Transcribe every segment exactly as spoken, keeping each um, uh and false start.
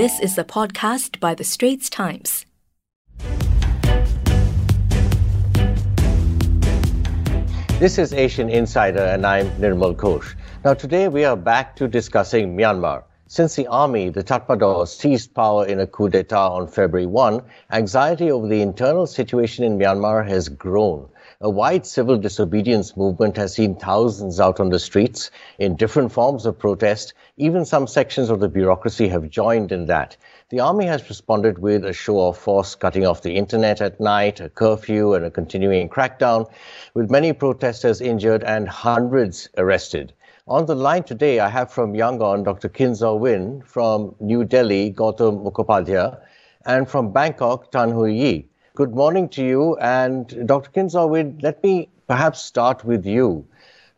This is a podcast by The Straits Times. This is Asian Insider and I'm Nirmal Ghosh. Now today we are back to discussing Myanmar. Since the army, the Tatmadaw, seized power in a coup d'etat on February first, anxiety over the internal situation in Myanmar has grown. A wide civil disobedience movement has seen thousands out on the streets in different forms of protest. Even some sections of the bureaucracy have joined in that. The army has responded with a show of force, cutting off the internet at night, a curfew and a continuing crackdown, with many protesters injured and hundreds arrested. On the line today, I have from Yangon, Doctor Khin Zaw Win, from New Delhi, Gautam Mukhopadhyay, and from Bangkok, Tan Hui Yee. Good morning to you, and Doctor Khin Zaw Win, let me perhaps start with you.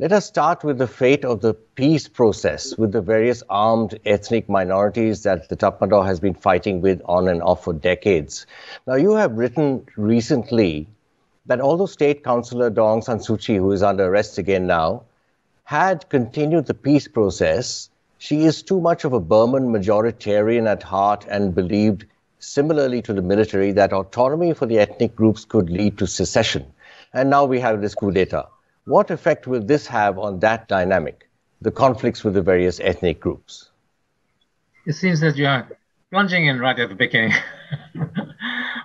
Let us start with the fate of the peace process with the various armed ethnic minorities that the Tatmadaw has been fighting with on and off for decades. Now, you have written recently that although State Councillor Aung San Suu Kyi, who is under arrest again now, had continued the peace process, she is too much of a Burman majoritarian at heart and believed, similarly to the military, that autonomy for the ethnic groups could lead to secession. And now we have this coup d'etat. What effect will this have on that dynamic, the conflicts with the various ethnic groups? It seems that you are plunging in right at the beginning.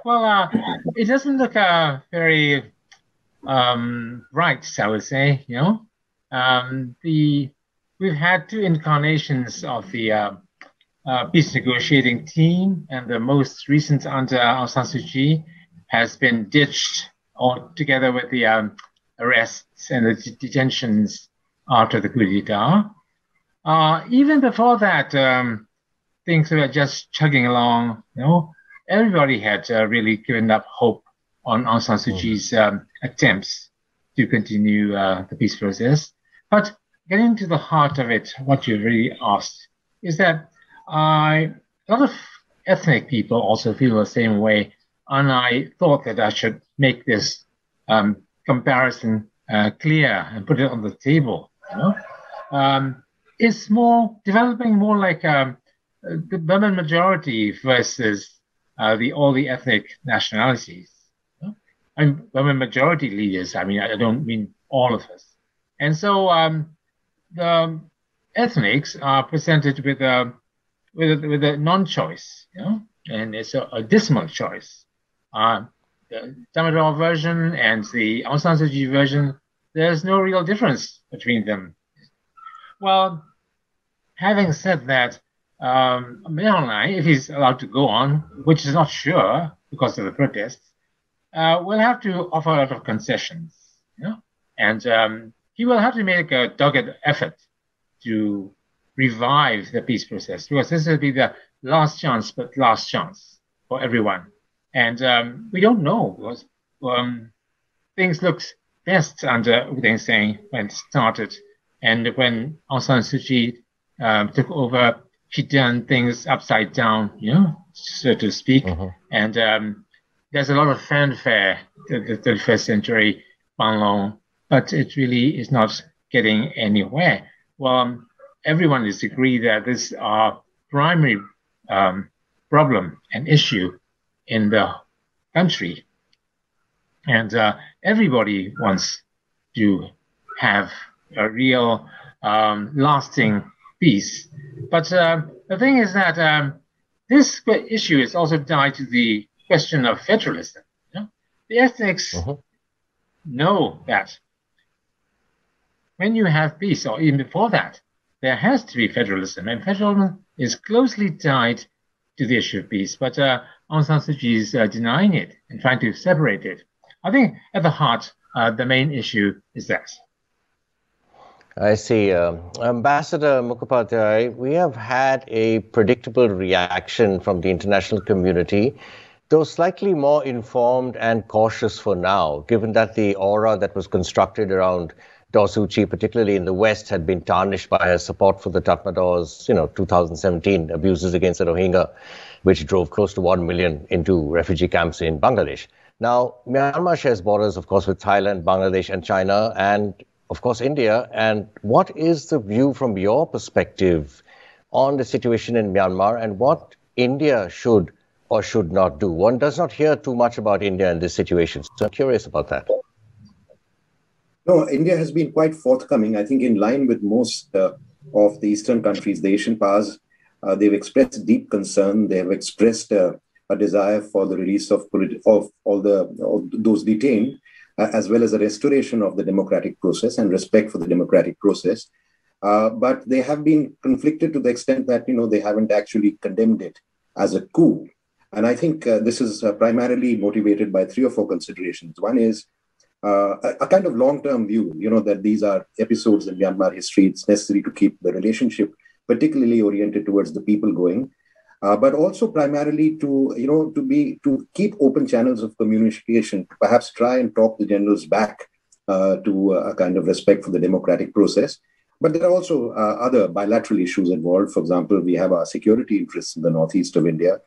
well, uh, it doesn't look uh, very um, bright, I would say, you know. Um, the we've had two incarnations of the uh, Uh, peace negotiating team, and the most recent under Aung San Suu Kyi has been ditched altogether with the um, arrests and the d- detentions after the coup d'etat. Uh, even before that, um, things were just chugging along. You know, everybody had uh, really given up hope on Aung San Suu Kyi's um, attempts to continue uh, the peace process. But getting to the heart of it, what you really asked is that I, a lot of ethnic people also feel the same way, and I thought that I should make this um, comparison uh, clear and put it on the table. You know? um, it's more developing more like um, the Burman majority versus uh, the all the ethnic nationalities. You know? And Burman majority leaders, I mean, I don't mean all of us. And so um, the ethnics are presented with a um, With a, with a non-choice, you know, and it's a, a dismal choice. Uh, the Tatmadaw version and the Aung San Suu Kyi version, there's no real difference between them. Well, having said that, um, Min Aung Hlaing, if he's allowed to go on, which is not sure because of the protests, uh, will have to offer a lot of concessions, you know, and um, he will have to make a dogged effort to revive the peace process, because this will be the last chance, but last chance for everyone. And um, we don't know, because um, things looked best under U Thein Sein when it started. And when Aung San Suu Kyi um, took over, she turned things upside down, you know, so to speak. Mm-hmm. And um, there's a lot of fanfare to the thirty-first century Panglong, but it really is not getting anywhere. Well, um, everyone is agreed that this is our primary um, problem and issue in the country. And uh, everybody wants to have a real um, lasting peace. But uh, the thing is that um, this issue is also tied to the question of federalism. You know? The ethnics uh-huh. know that when you have peace, or even before that, there has to be federalism, and federalism is closely tied to the issue of peace. But uh, Aung San Suu Kyi is uh, denying it and trying to separate it. I think at the heart, uh, the main issue is that. I see. Um, Ambassador Mukhopadhyay, we have had a predictable reaction from the international community, though slightly more informed and cautious for now, given that the aura that was constructed around Aung San Suu Kyi, particularly in the West, had been tarnished by her support for the Tatmadaw's, you know, two thousand seventeen abuses against the Rohingya, which drove close to one million into refugee camps in Bangladesh. Now, Myanmar shares borders, of course, with Thailand, Bangladesh, and China, and, of course, India. And what is the view from your perspective on the situation in Myanmar, and what India should or should not do. One does not hear too much about India in this situation. So I'm curious about that. No, India has been quite forthcoming. I think in line with most uh, of the Eastern countries, the Asian powers, uh, they've expressed deep concern. They have expressed uh, a desire for the release of, politi- of all the of those detained, uh, as well as a restoration of the democratic process and respect for the democratic process. Uh, but they have been conflicted to the extent that, you know, they haven't actually condemned it as a coup. And I think uh, this is uh, primarily motivated by three or four considerations. One is uh, a, a kind of long-term view, you know, that these are episodes in Myanmar history. It's necessary to keep the relationship particularly oriented towards the people going, uh, but also primarily to, you know, to be to keep open channels of communication, to perhaps try and talk the generals back uh, to a kind of respect for the democratic process. But there are also uh, other bilateral issues involved. For example, we have our security interests in the northeast of India.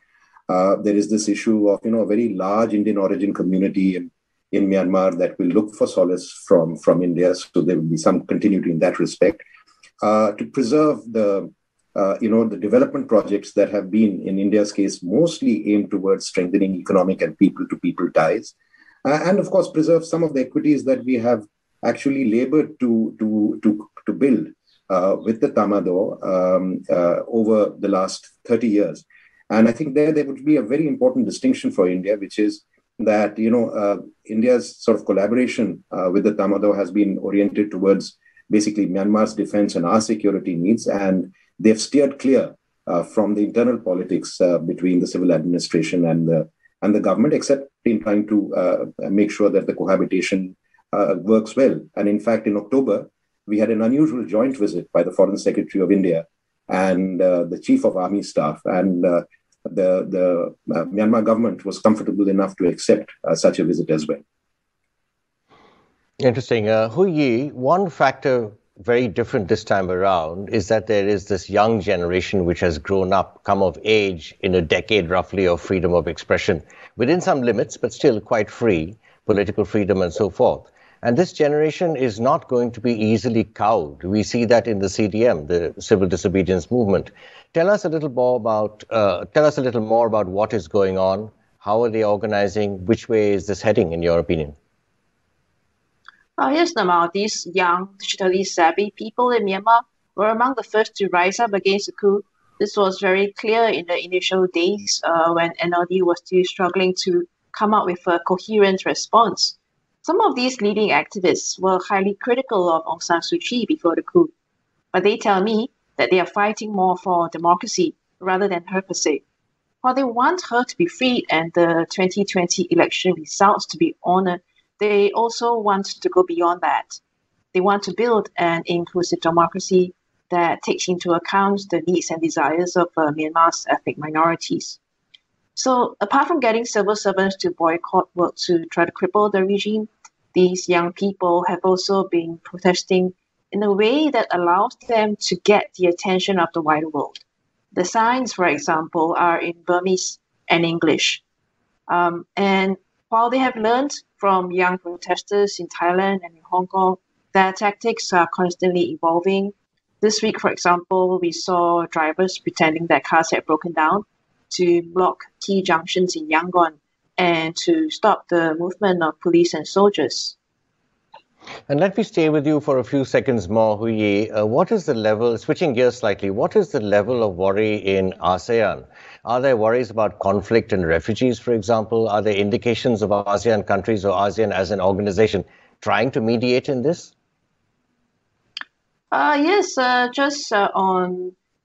Uh, there is this issue of, you know, a very large Indian origin community in, in Myanmar that will look for solace from, from India. So there will be some continuity in that respect. Uh, to preserve the, uh, you know, the development projects that have been, in India's case, mostly aimed towards strengthening economic and people-to-people ties. Uh, and, of course, preserve some of the equities that we have actually labored to, to, to, to build uh, with the Tatmadaw um, uh, over the last thirty years. And I think there, there would be a very important distinction for India, which is that, you know, uh, India's sort of collaboration uh, with the Tatmadaw has been oriented towards basically Myanmar's defense and our security needs. And they've steered clear uh, from the internal politics uh, between the civil administration and the, and the government, except in trying to uh, make sure that the cohabitation uh, works well. And in fact, in October, we had an unusual joint visit by the Foreign Secretary of India and uh, the Chief of Army Staff, and uh, the, the uh, Myanmar government was comfortable enough to accept uh, such a visit as well. Interesting. Uh, Hui Yee, one factor very different this time around is that there is this young generation which has grown up, come of age in a decade roughly of freedom of expression, within some limits, but still quite free, political freedom and so forth. And this generation is not going to be easily cowed. We see that in the C D M, the civil disobedience movement. Tell us a little more about uh, tell us a little more about what is going on. How are they organizing? Which way is this heading, in your opinion? Uh, yes, Nirmal. These young, digitally savvy people in Myanmar were among the first to rise up against the coup. This was very clear in the initial days uh, when N L D was still struggling to come up with a coherent response. Some of these leading activists were highly critical of Aung San Suu Kyi before the coup, but they tell me that they are fighting more for democracy rather than her per se. While they want her to be freed and the twenty twenty election results to be honoured, they also want to go beyond that. They want to build an inclusive democracy that takes into account the needs and desires of uh, Myanmar's ethnic minorities. So apart from getting civil servants to boycott work to try to cripple the regime, these young people have also been protesting in a way that allows them to get the attention of the wider world. The signs, for example, are in Burmese and English. Um, and while they have learned from young protesters in Thailand and in Hong Kong, their tactics are constantly evolving. This week, for example, we saw drivers pretending their cars had broken down to block key junctions in Yangon and to stop the movement of police and soldiers. And let me stay with you for a few seconds more, Hui Yee. Uh, what is the level, switching gears slightly, what is the level of worry in ASEAN? Are there worries about conflict and refugees, for example? Are there indications of ASEAN countries or ASEAN as an organization trying to mediate in this? Uh, yes, uh, just uh, on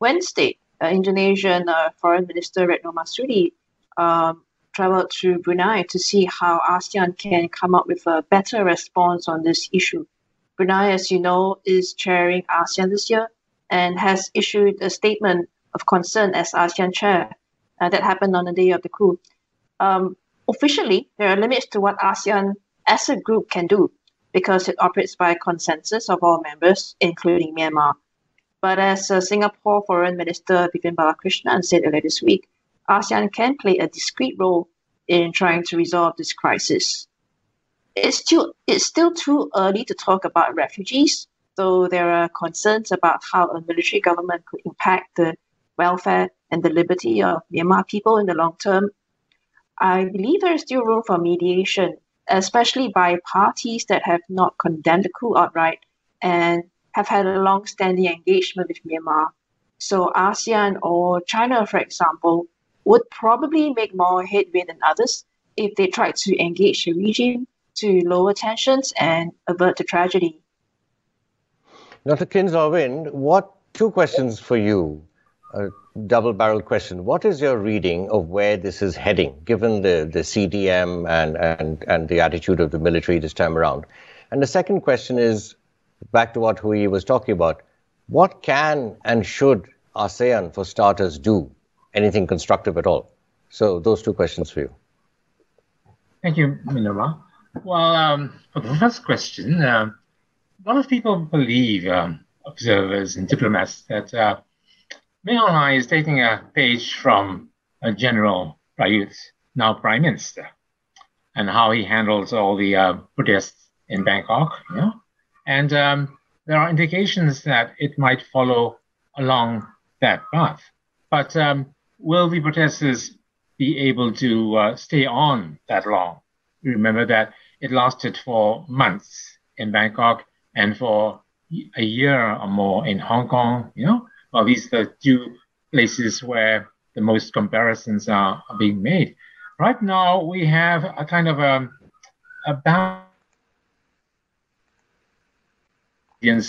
Wednesday, Uh, Indonesian uh, Foreign Minister Retno Marsudi um, traveled to Brunei to see how ASEAN can come up with a better response on this issue. Brunei, as you know, is chairing ASEAN this year and has issued a statement of concern as ASEAN chair. Uh, that happened on the day of the coup. Um, officially, there are limits to what ASEAN as a group can do because it operates by consensus of all members, including Myanmar. But as uh, Singapore Foreign Minister Vivian Balakrishnan said earlier this week, ASEAN can play a discrete role in trying to resolve this crisis. It's still, it's still too early to talk about refugees, though there are concerns about how a military government could impact the welfare and the liberty of Myanmar people in the long term, I believe there is still room for mediation, especially by parties that have not condemned the coup outright and have had a long-standing engagement with Myanmar. So ASEAN or China, for example, would probably make more headway than others if they tried to engage the regime to lower tensions and avert the tragedy. Doctor Khin Zaw Win, what two questions for you, a double-barreled question. What is your reading of where this is heading, given the, the C D M and, and, and the attitude of the military this time around? And the second question is, back to what Hui was talking about, what can and should ASEAN, for starters, do? Anything constructive at all? So those two questions for you. Thank you, Minerva. Well, um, for the first question, uh, a lot of people believe, um, observers and diplomats, that uh, Min Aung Hlaing is taking a page from uh, General Prayuth, now Prime Minister, and how he handles all the uh, protests in Bangkok. You know? And um, there are indications that it might follow along that path. But um, will the protesters be able to uh, stay on that long? Remember that it lasted for months in Bangkok and for a year or more in Hong Kong, you know? Well, these are the two places where the most comparisons are, are being made. Right now, we have a kind of a, a balance.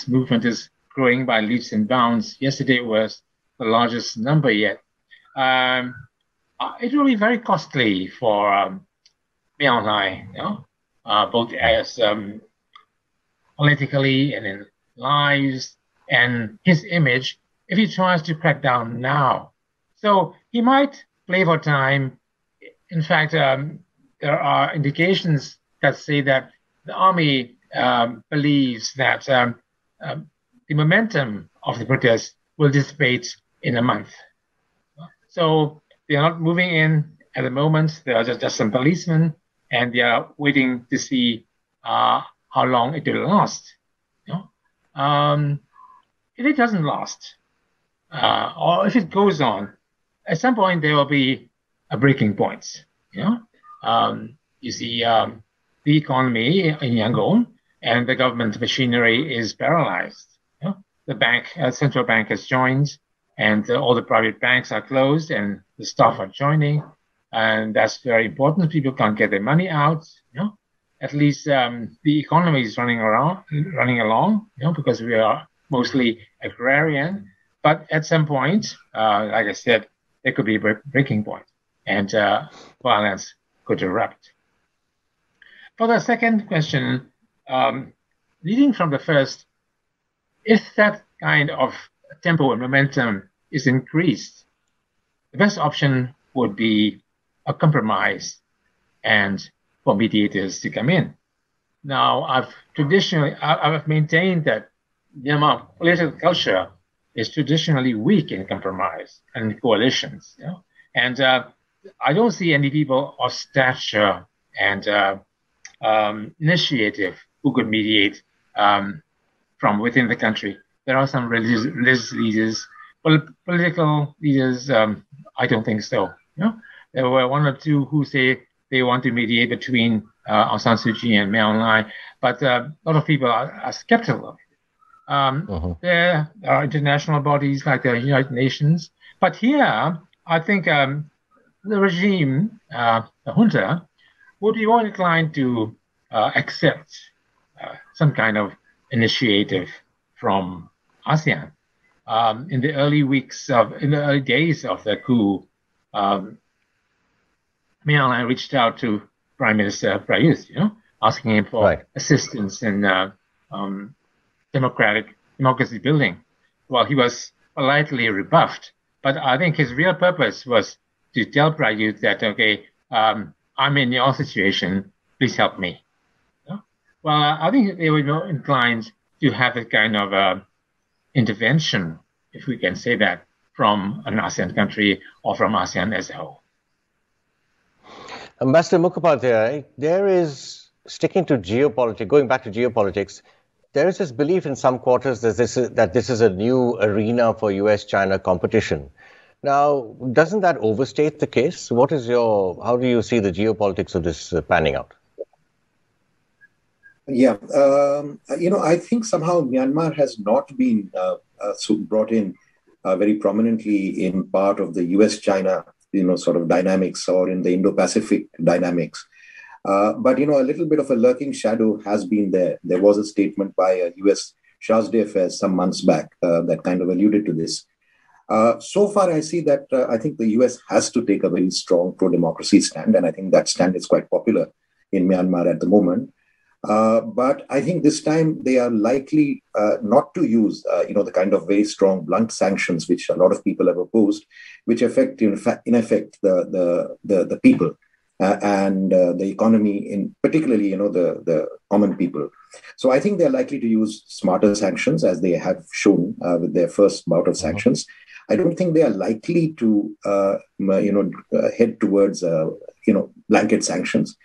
Movement is growing by leaps and bounds. Yesterday was the largest number yet. Um, it will be very costly for um, Myanmar, Line, you know, uh, both as um, politically and in lives and his image, if he tries to crack down now. So he might play for time. In fact, um, there are indications that say that the army um, believes that um, um, the momentum of the protests will dissipate in a month. So they are not moving in at the moment. There are just, just some policemen, and they are waiting to see uh, how long it will last. You know? um, if it doesn't last, uh, or if it goes on, at some point there will be a breaking point. You know, um, you see um, the economy in Yangon and the government machinery is paralyzed. You know? The bank, uh, central bank has joined, and uh, all the private banks are closed, and the staff are joining. And that's very important. People can't get their money out. You know, at least um, the economy is running around, running along. You know, because we are mostly agrarian. But at some point, uh, like I said, there could be a breaking point, and uh, violence could erupt. For the second question, um, leading from the first, if that kind of tempo and momentum is increased, the best option would be a compromise and for mediators to come in. Now, I've traditionally, I've maintained that Myanmar political culture is traditionally weak in compromise and coalitions. You know? And uh, I don't see any people of stature and uh, um, initiative who could mediate um, from within the country. There are some religious, religious leaders, pol political leaders, um, I don't think so. You know? There were one or two who say they want to mediate between uh, Aung San Suu Kyi and Min Aung Hlaing, but uh, a lot of people are, are skeptical of it. Um, uh-huh. There are international bodies like the United Nations, but here I think um, the regime, uh, the junta, would be more inclined to uh, accept uh, some kind of initiative from ASEAN. Um, in the early weeks of, in the early days of the coup, um, Min Aung Hlaing reached out to Prime Minister Prayuth, you know, asking him for right. assistance in uh, um, democratic democracy building. Well, he was politely rebuffed, but I think his real purpose was to tell Prayuth that, okay, um, I'm in your situation, please help me. You know? Well, I think they were more inclined to have a kind of uh, intervention, if we can say that, from an ASEAN country or from ASEAN as a whole. Ambassador Mukhopadhyay, there is, sticking to geopolitics, going back to geopolitics, there is this belief in some quarters that this is, that this is a new arena for U S China competition. Now, doesn't that overstate the case? What is your, how do you see the geopolitics of this uh, panning out? Yeah, um, you know, I think somehow Myanmar has not been uh, uh, brought in uh, very prominently in part of the U S China, you know, sort of dynamics or in the Indo-Pacific dynamics. Uh, but, you know, a little bit of a lurking shadow has been there. There was a statement by a U S Charge d'Affaires some months back uh, that kind of alluded to this. Uh, so far, I see that uh, I think the U S has to take a very strong pro-democracy stand, and I think that stand is quite popular in Myanmar at the moment. Uh, but I think this time they are likely uh, not to use, uh, you know, the kind of very strong blunt sanctions which a lot of people have opposed, which affect in, fa- in effect the the the, the people uh, and uh, the economy, in particularly, you know, the the common people. So I think they are likely to use smarter sanctions, as they have shown uh, with their first bout of sanctions. I don't think they are likely to, uh, you know, uh, head towards, uh, you know, blanket sanctions.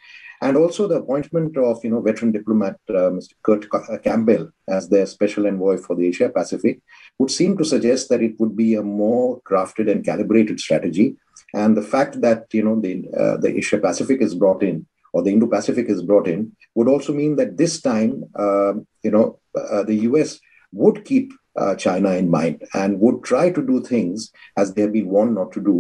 And also the appointment of, you know, veteran diplomat uh, Mister Kurt Campbell as their special envoy for the Asia Pacific would seem to suggest that it would be a more crafted and calibrated strategy. And the fact that, you know, the, uh, the Asia Pacific is brought in, or the Indo-Pacific is brought in, would also mean that this time, uh, you know, uh, the U S would keep Uh, China in mind and would try to do things, as they have been warned not to do,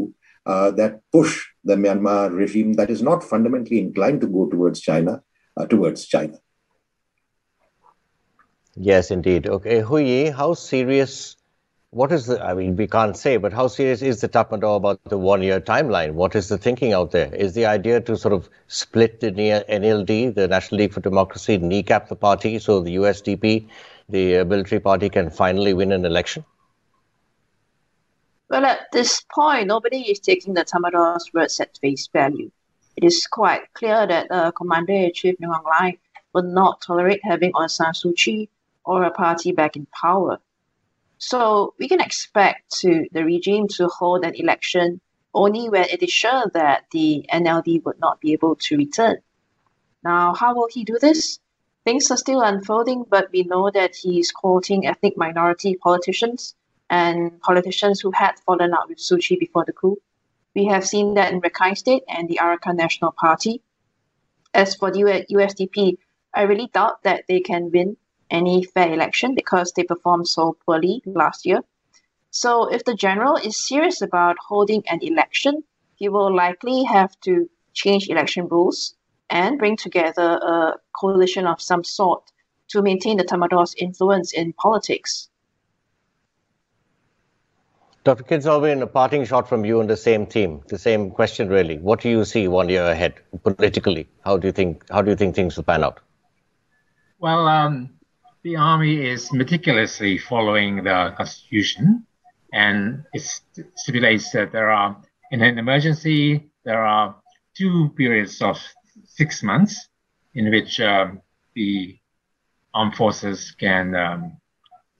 uh, that push the Myanmar regime that is not fundamentally inclined to go towards China, uh, towards China. Yes, indeed. Okay, Hui, how serious, what is the, I mean, we can't say, but how serious is the Tatmadaw about the one-year timeline? What is the thinking out there? Is the idea to sort of split the N L D, the National League for Democracy, kneecap the party, so the U S D P, the uh, military party, can finally win an election? Well, at this point, nobody is taking the Tatmadaw's words at face value. It is quite clear that uh, Commander-in-Chief Min Aung Hlaing will not tolerate having Aung San Suu Kyi or a party back in power. So we can expect to the regime to hold an election only when it is sure that the N L D would not be able to return. Now, how will he do this? Things are still unfolding, but we know that he's courting ethnic minority politicians and politicians who had fallen out with Suu Kyi before the coup. We have seen that in Rakhine State and the Arakan National Party. As for the U S D P, I really doubt that they can win any fair election because they performed so poorly last year. So if the general is serious about holding an election, he will likely have to change election rules and bring together a coalition of some sort to maintain the Tatmadaw's influence in politics. Doctor Khin Zaw Win, a parting shot from you on the same theme, the same question really. What do you see one year ahead politically? How do you think, how do you think things will pan out? Well, um, the army is meticulously following the constitution, and it stipulates that there are, in an emergency, there are two periods of six months in which um, the armed forces can um,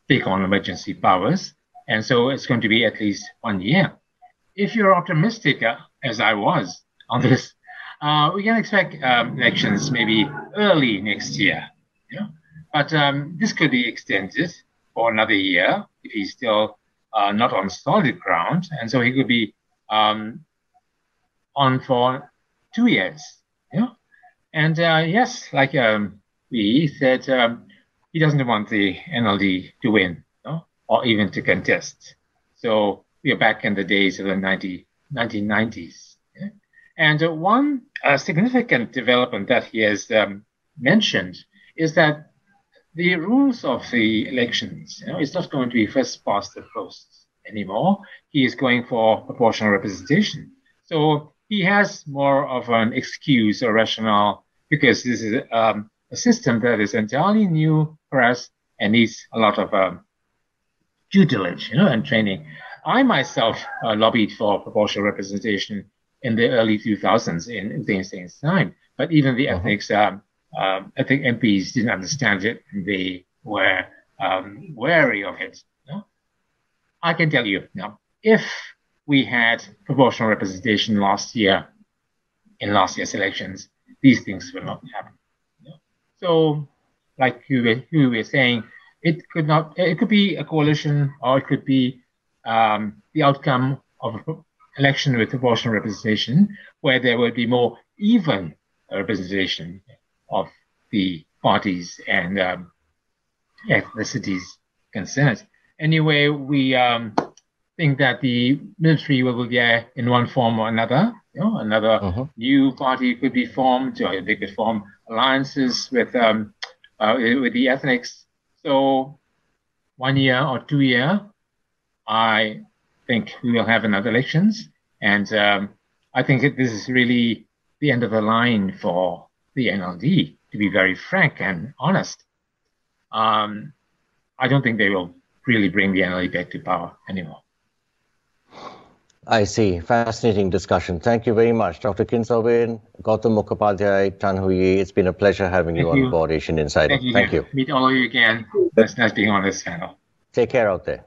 take on emergency powers. And so it's going to be at least one year. If you're optimistic, uh, as I was on this, uh, we can expect um, elections maybe early next year. You know? But um, this could be extended for another year if he's still uh, not on solid ground. And so he could be um, on for two years. You know? And uh, yes, like um, he said, um, he doesn't want the N L D to win, no? Or even to contest. So we are back in the days of the nineteen nineties. Yeah? And uh, one uh, significant development that he has um, mentioned is that the rules of the elections, you know, it's not going to be first past the post anymore. He is going for proportional representation. So he has more of an excuse or rationale, because this is um, a system that is entirely new for us and needs a lot of um, due diligence, you know, and training. I myself uh, lobbied for proportional representation in the early two thousands in, in Thein Sein's time, but even the ethnics, um, um, ethnic M Ps didn't understand it, and they were um, wary of it. You know? I can tell you now, if we had proportional representation last year, in last year's elections, these things will not happen. So, like you were, were saying, it could not. It could be a coalition, or it could be um, the outcome of election with proportional representation, where there would be more even representation of the parties and um, ethnicities concerned. Anyway, we um, think that the military will be there in one form or another. You know, another uh-huh. new party could be formed, or they could form alliances with um, uh, with the ethnics. So one year or two year, I think we will have another elections. And um, I think that this is really the end of the line for the N L D, to be very frank and honest. Um, I don't think they will really bring the N L D back to power anymore. I see. Fascinating discussion. Thank you very much, Doctor Khin Zaw Win, Gautam Mukhopadhyay, Tan Hui Yee. It's been a pleasure having you, you on board Asian Insider. Thank you. Thank you. Meet all of you again. That's nice being on this channel. Take care out there.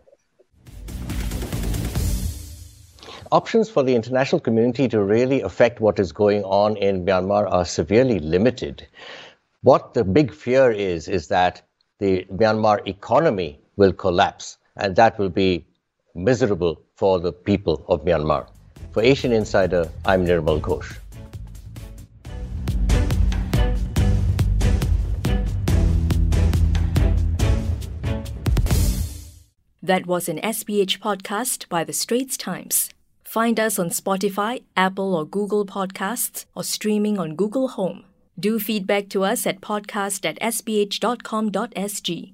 Options for the international community to really affect what is going on in Myanmar are severely limited. What the big fear is, is that the Myanmar economy will collapse, and that will be miserable for the people of Myanmar. For Asian Insider, I'm Nirmal Ghosh. That was an S B H podcast by The Straits Times. Find us on Spotify, Apple or Google Podcasts, or streaming on Google Home. Do feedback to us at podcast at s b h dot com dot s g.